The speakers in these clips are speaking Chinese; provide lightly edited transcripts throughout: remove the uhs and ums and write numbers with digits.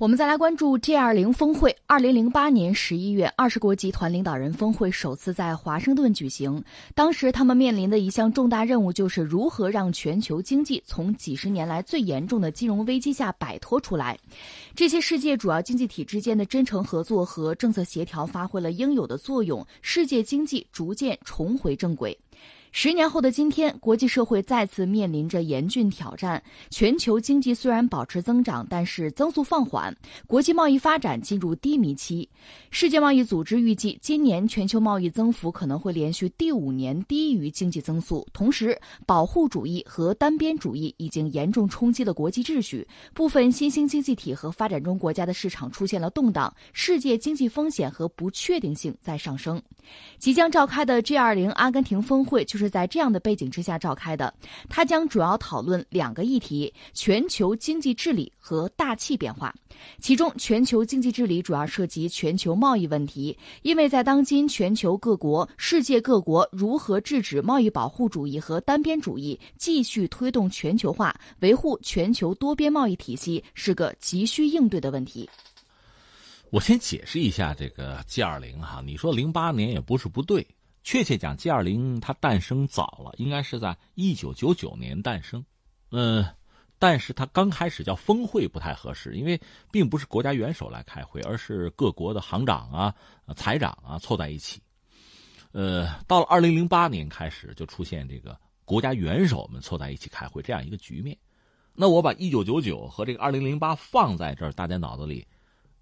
我们再来关注 G20 峰会。2008年11月，20国集团领导人峰会首次在华盛顿举行。当时他们面临的一项重大任务就是如何让全球经济从几十年来最严重的金融危机下摆脱出来。这些世界主要经济体之间的真诚合作和政策协调发挥了应有的作用，世界经济逐渐重回正轨。10年后的今天，国际社会再次面临着严峻挑战。全球经济虽然保持增长，但是增速放缓，国际贸易发展进入低迷期。世界贸易组织预计，今年全球贸易增幅可能会连续第5年低于经济增速。同时，保护主义和单边主义已经严重冲击了国际秩序，部分新兴经济体和发展中国家的市场出现了动荡，世界经济风险和不确定性在上升。即将召开的 G20 阿根廷峰会就是在这样的背景之下召开的，它将主要讨论2个议题：全球经济治理和大气变化。其中，全球经济治理主要涉及全球贸易问题，因为在当今全球各国、世界各国如何制止贸易保护主义和单边主义，继续推动全球化，维护全球多边贸易体系，是个急需应对的问题。我先解释一下这个 G20 哈，你说08年也不是不对。确切讲 ，G20 它诞生早了，应该是在1999年诞生。但是它刚开始叫峰会不太合适，因为并不是国家元首来开会，而是各国的行长啊、财长啊凑在一起。到了2008年开始就出现这个国家元首们凑在一起开会这样一个局面。那我把1999和这个2008放在这儿，大家脑子里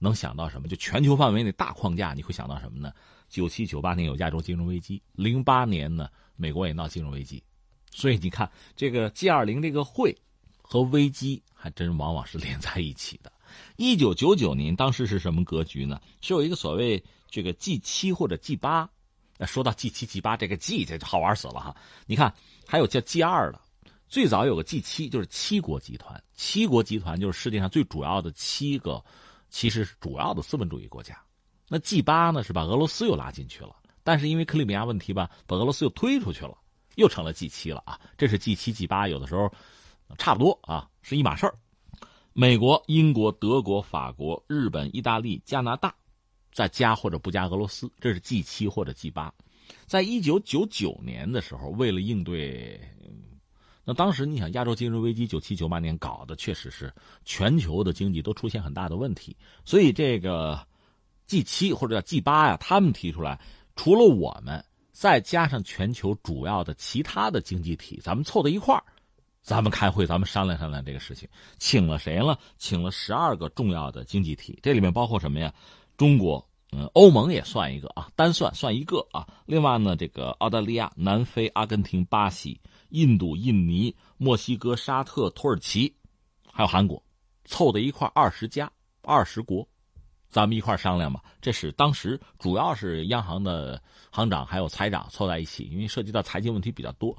能想到什么？就全球范围内大框架，你会想到什么呢？97、98年有亚洲金融危机，08年呢，美国也闹金融危机，所以你看这个 G20 这个会和危机还真往往是连在一起的。1999年当时是什么格局呢？是有一个所谓这个 G7 或者 G8， 说到 G7 G8 这个 G 这好玩死了哈。你看还有叫 G2 的，最早有个 G7 就是7国集团，7国集团就是世界上最主要的7个其实是主要的资本主义国家。那 G8 呢是把俄罗斯又拉进去了，但是因为克里米亚问题吧，把俄罗斯又推出去了，又成了 G7 了啊。这是 G7 G8 有的时候差不多啊，是一码事儿。美国、英国、德国、法国、日本、意大利、加拿大再加或者不加俄罗斯，这是 G7 或者 G8。在1999年的时候，为了应对那当时你想亚洲金融危机97、98年搞的确实是全球的经济都出现很大的问题，所以这个G7 或者叫 G8 呀，他们提出来，除了我们，再加上全球主要的其他的经济体，咱们凑到一块儿，咱们开会，咱们商量商量这个事情。请了谁了？请了12个重要的经济体，这里面包括什么呀？中国，欧盟也算一个啊，单算一个啊。另外呢，这个澳大利亚、南非、阿根廷、巴西、印度、印尼、墨西哥、沙特、土耳其，还有韩国，凑到一块20家、20国。咱们一块商量吧，这是当时主要是央行的行长还有财长凑在一起，因为涉及到财经问题比较多。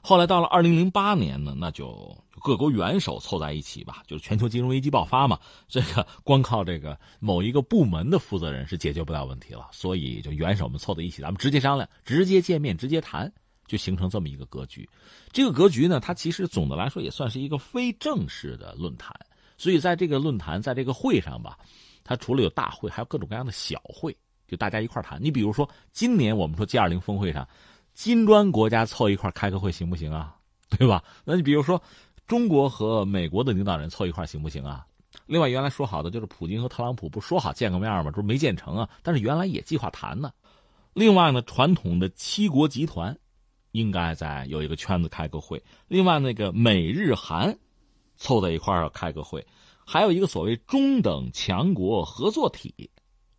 后来到了2008年呢，那就各国元首凑在一起吧，就是全球金融危机爆发嘛，这个光靠这个某一个部门的负责人是解决不了问题了，所以就元首们凑在一起，咱们直接商量，直接见面，直接谈，就形成这么一个格局。这个格局呢，它其实总的来说也算是一个非正式的论坛，所以在这个论坛，在这个会上吧，它除了有大会，还有各种各样的小会，就大家一块谈。你比如说，今年我们说 G20 峰会上，金砖国家凑一块开个会行不行啊？对吧？那你比如说，中国和美国的领导人凑一块行不行啊？另外，原来说好的就是普京和特朗普不说好见个面吗？这没见成啊，但是原来也计划谈呢。另外呢，传统的7国集团应该在有一个圈子开个会。另外，那个美日韩凑在一块儿开个会。还有一个所谓中等强国合作体，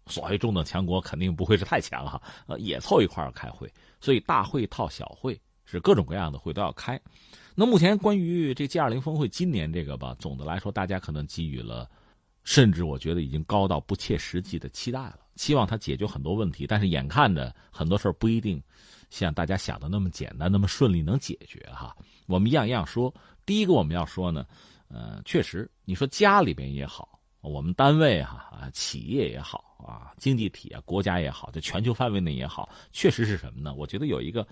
所谓中等强国肯定不会是太强哈，也凑一块儿开会，所以大会套小会是各种各样的会都要开。那目前关于这 G20 峰会今年这个吧，总的来说大家可能给予了，甚至我觉得已经高到不切实际的期待了，希望它解决很多问题，但是眼看着很多事儿不一定像大家想的那么简单，那么顺利能解决哈。我们一样一样说，第一个我们要说呢，确实你说家里边也好，我们单位啊，企业也好啊，经济体啊，国家也好，在全球范围内也好，确实是什么呢？我觉得有一个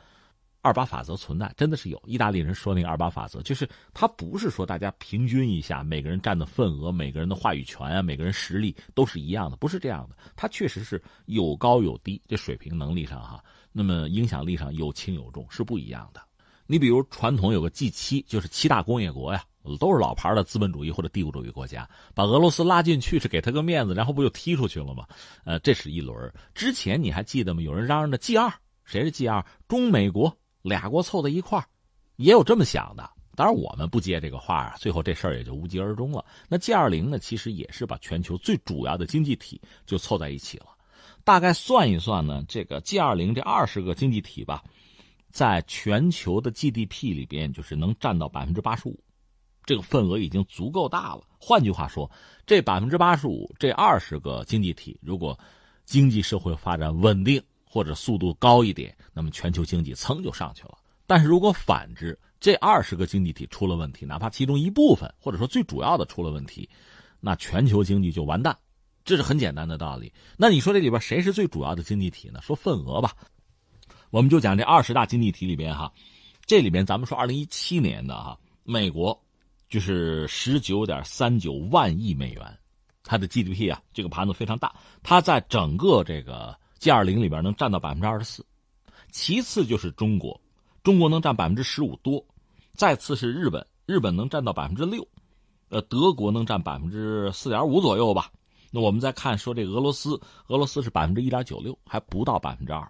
二八法则存在，真的是有意大利人说那个二八法则，就是他不是说大家平均一下，每个人占的份额、每个人的话语权啊、每个人实力都是一样的，不是这样的。他确实是有高有低，这水平能力上哈，那么影响力上有轻有重，是不一样的。你比如传统有个 G7， 就是七大工业国呀，都是老牌的资本主义或者帝国主义国家，把俄罗斯拉进去是给他个面子，然后不就踢出去了吗？这是一轮。之前你还记得吗？有人嚷嚷的 G2， 谁是 G2？ 中美国。俩国凑在一块儿，也有这么想的。当然我们不接这个话啊，最后这事儿也就无疾而终了。那 G20 呢，其实也是把全球最主要的经济体就凑在一起了。大概算一算呢，这个 G20 这20个经济体吧，在全球的 GDP 里边就是能占到 85%， 这个份额已经足够大了。换句话说，这 85%， 这20个经济体如果经济社会发展稳定或者速度高一点，那么全球经济蹭就上去了。但是如果反之，这20个经济体出了问题，哪怕其中一部分或者说最主要的出了问题，那全球经济就完蛋，这是很简单的道理。那你说这里边谁是最主要的经济体呢？说份额吧，我们就讲这20大经济体里边哈，这里边咱们说2017年的哈，美国就是 19.39 万亿美元，它的 GDP 啊，这个盘子非常大，它在整个这个G20 里边能占到 24%， 其次就是中国，中国能占 15% 多，再次是日本，日本能占到 6%， 德国能占 4.5% 左右吧。那我们再看说这个俄罗斯，俄罗斯是 1.96%， 还不到 2%，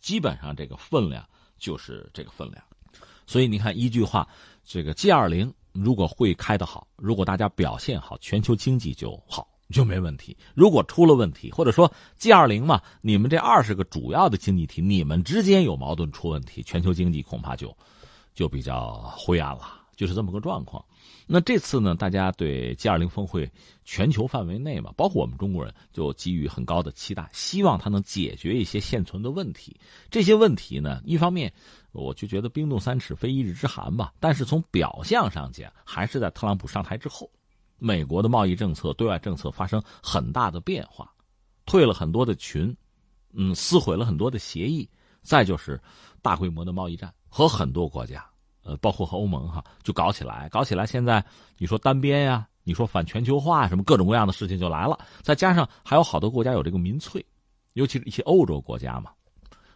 基本上这个分量就是这个分量。所以你看一句话，这个 G20 如果会开得好，如果大家表现好，全球经济就好，就没问题。如果出了问题，或者说 G20 嘛，你们这20个主要的经济体，你们之间有矛盾出问题，全球经济恐怕就比较灰暗了，就是这么个状况。那这次呢，大家对 G20 峰会全球范围内嘛，包括我们中国人，就给予很高的期待，希望它能解决一些现存的问题。这些问题呢，一方面我就觉得冰冻三尺非一日之寒吧，但是从表象上讲，还是在特朗普上台之后，美国的贸易政策、对外政策发生很大的变化，退了很多的群，撕毁了很多的协议，再就是大规模的贸易战，和很多国家，包括和欧盟哈，就搞起来。现在你说单边呀，你说反全球化什么各种各样的事情就来了，再加上还有好多国家有这个民粹，尤其是一些欧洲国家嘛，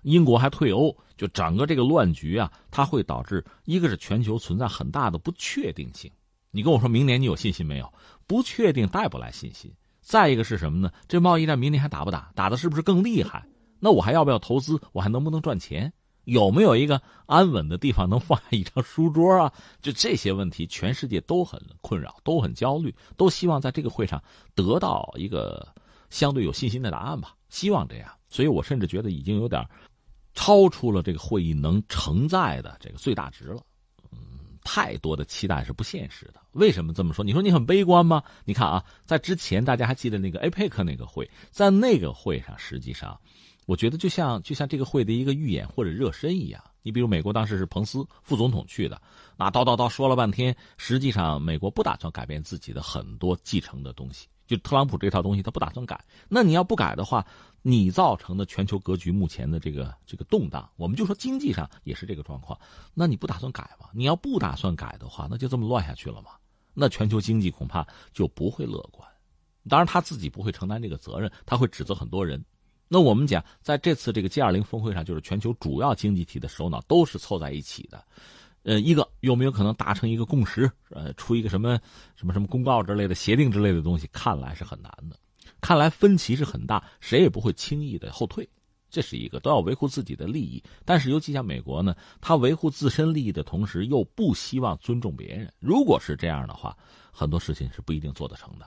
英国还退欧，就整个这个乱局啊，它会导致一个是全球存在很大的不确定性。你跟我说明年你有信心没有？不确定带不来信心。再一个是什么呢？这贸易战明年还打不打？打的是不是更厉害？那我还要不要投资？我还能不能赚钱？有没有一个安稳的地方能放下一张书桌啊？就这些问题，全世界都很困扰，都很焦虑，都希望在这个会上得到一个相对有信心的答案吧。希望这样。所以我甚至觉得已经有点超出了这个会议能承载的这个最大值了。太多的期待是不现实的。为什么这么说？你说你很悲观吗？你看啊，在之前大家还记得那个 APEC 那个会，在那个会上，实际上我觉得就像这个会的一个预演或者热身一样。你比如美国当时是彭斯副总统去的，那叨说了半天，实际上美国不打算改变自己的很多继承的东西，就特朗普这套东西他不打算改。那你要不改的话，你造成的全球格局目前的这个动荡，我们就说经济上也是这个状况，那你不打算改吗？你要不打算改的话，那就这么乱下去了嘛，那全球经济恐怕就不会乐观。当然他自己不会承担这个责任，他会指责很多人。那我们讲在这次这个 G20 峰会上，就是全球主要经济体的首脑都是凑在一起的，一个有没有可能达成一个共识，出一个什么公告之类的协定之类的东西，看来是很难的。看来分歧是很大，谁也不会轻易的后退，这是一个都要维护自己的利益。但是尤其像美国呢，他维护自身利益的同时又不希望尊重别人，如果是这样的话，很多事情是不一定做得成的。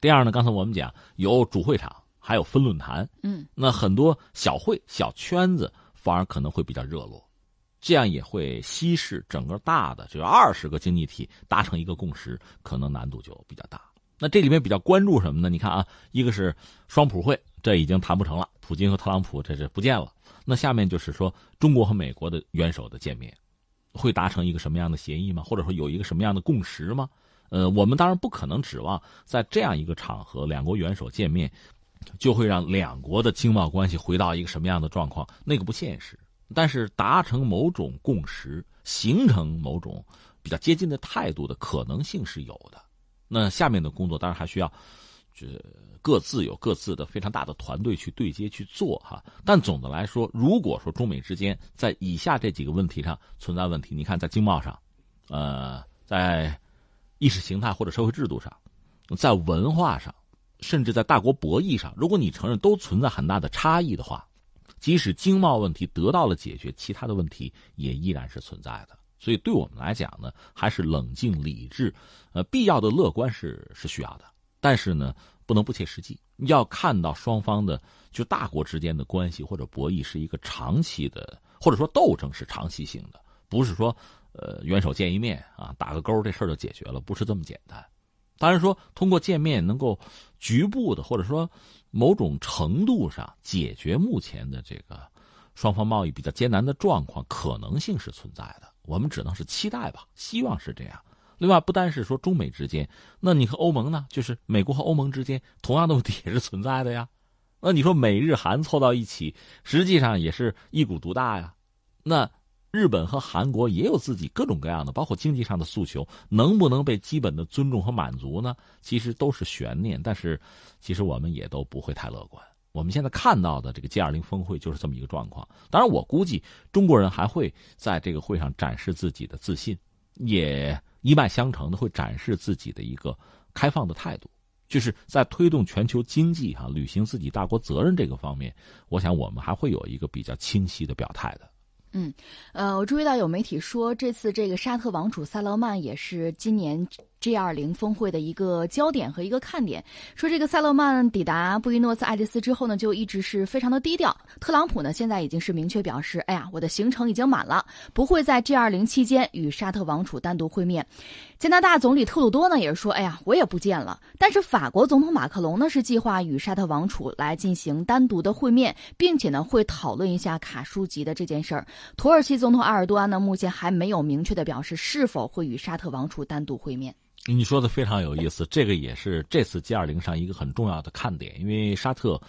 第二呢，刚才我们讲有主会场还有分论坛，那很多小会小圈子反而可能会比较热络，这样也会稀释整个大的，就20个经济体达成一个共识，可能难度就比较大。那这里面比较关注什么呢？你看啊，一个是双普会，这已经谈不成了，普京和特朗普这是不见了。那下面就是说中国和美国的元首的见面，会达成一个什么样的协议吗？或者说有一个什么样的共识吗？我们当然不可能指望在这样一个场合，两国元首见面就会让两国的经贸关系回到一个什么样的状况，那个不现实。但是达成某种共识，形成某种比较接近的态度的可能性是有的。那下面的工作当然还需要各自有各自的非常大的团队去对接去做哈。但总的来说，如果说中美之间在以下这几个问题上存在问题，你看在经贸上，在意识形态或者社会制度上，在文化上，甚至在大国博弈上，如果你承认都存在很大的差异的话，即使经贸问题得到了解决，其他的问题也依然是存在的。所以对我们来讲呢，还是冷静理智，必要的乐观是需要的，但是呢不能不切实际，要看到双方的就大国之间的关系或者博弈是一个长期的，或者说斗争是长期性的，不是说元首见一面啊打个勾这事儿就解决了，不是这么简单。当然说通过见面能够局部的或者说某种程度上解决目前的这个双方贸易比较艰难的状况可能性是存在的，我们只能是期待吧，希望是这样。另外不单是说中美之间，那你和欧盟呢，就是美国和欧盟之间同样的问题也是存在的呀。那你说美日韩凑到一起实际上也是一股独大呀，那日本和韩国也有自己各种各样的包括经济上的诉求，能不能被基本的尊重和满足呢？其实都是悬念，但是其实我们也都不会太乐观。我们现在看到的这个 G20 峰会就是这么一个状况。当然我估计中国人还会在这个会上展示自己的自信，也一脉相承的会展示自己的一个开放的态度，就是在推动全球经济履行自己大国责任这个方面，我想我们还会有一个比较清晰的表态的。我注意到有媒体说，这次这个沙特王储萨勒曼也是今年 G20 峰会的一个焦点和一个看点。说这个萨勒曼抵达布宜诺斯艾利斯之后呢，就一直是非常的低调。特朗普呢，现在已经是明确表示，我的行程已经满了，不会在 G20 期间与沙特王储单独会面。加拿大总理特鲁多呢，也是说，我也不见了。但是法国总统马克龙呢，是计划与沙特王储来进行单独的会面，并且呢，会讨论一下卡舒吉的这件事儿。土耳其总统埃尔多安呢，目前还没有明确的表示是否会与沙特王储单独会面。你说的非常有意思，这个也是这次 G20 上一个很重要的看点，因为沙特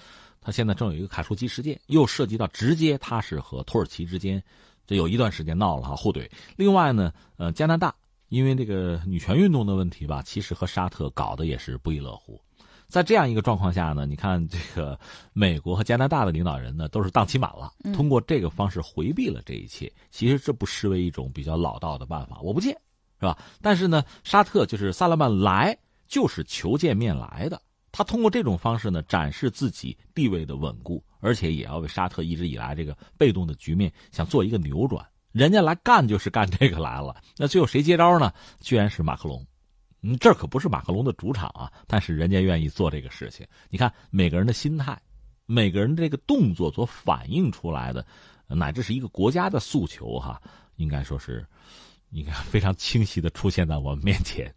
他现在正有一个卡舒吉事件，又涉及到直接他是和土耳其之间这有一段时间闹了互怼。另外呢，加拿大因为这个女权运动的问题吧，其实和沙特搞的也是不亦乐乎。在这样一个状况下呢，你看这个美国和加拿大的领导人呢都是档期满了，通过这个方式回避了这一切。其实这不失为一种比较老道的办法，我不见是吧？但是呢，沙特就是萨勒曼来就是求见面来的，他通过这种方式呢展示自己地位的稳固，而且也要为沙特一直以来这个被动的局面想做一个扭转。人家来干就是干这个来了，那最后谁接招呢？居然是马克龙。这可不是马克龙的主场啊，但是人家愿意做这个事情。你看每个人的心态，每个人这个动作所反映出来的，乃至是一个国家的诉求应该说是，非常清晰的出现在我们面前。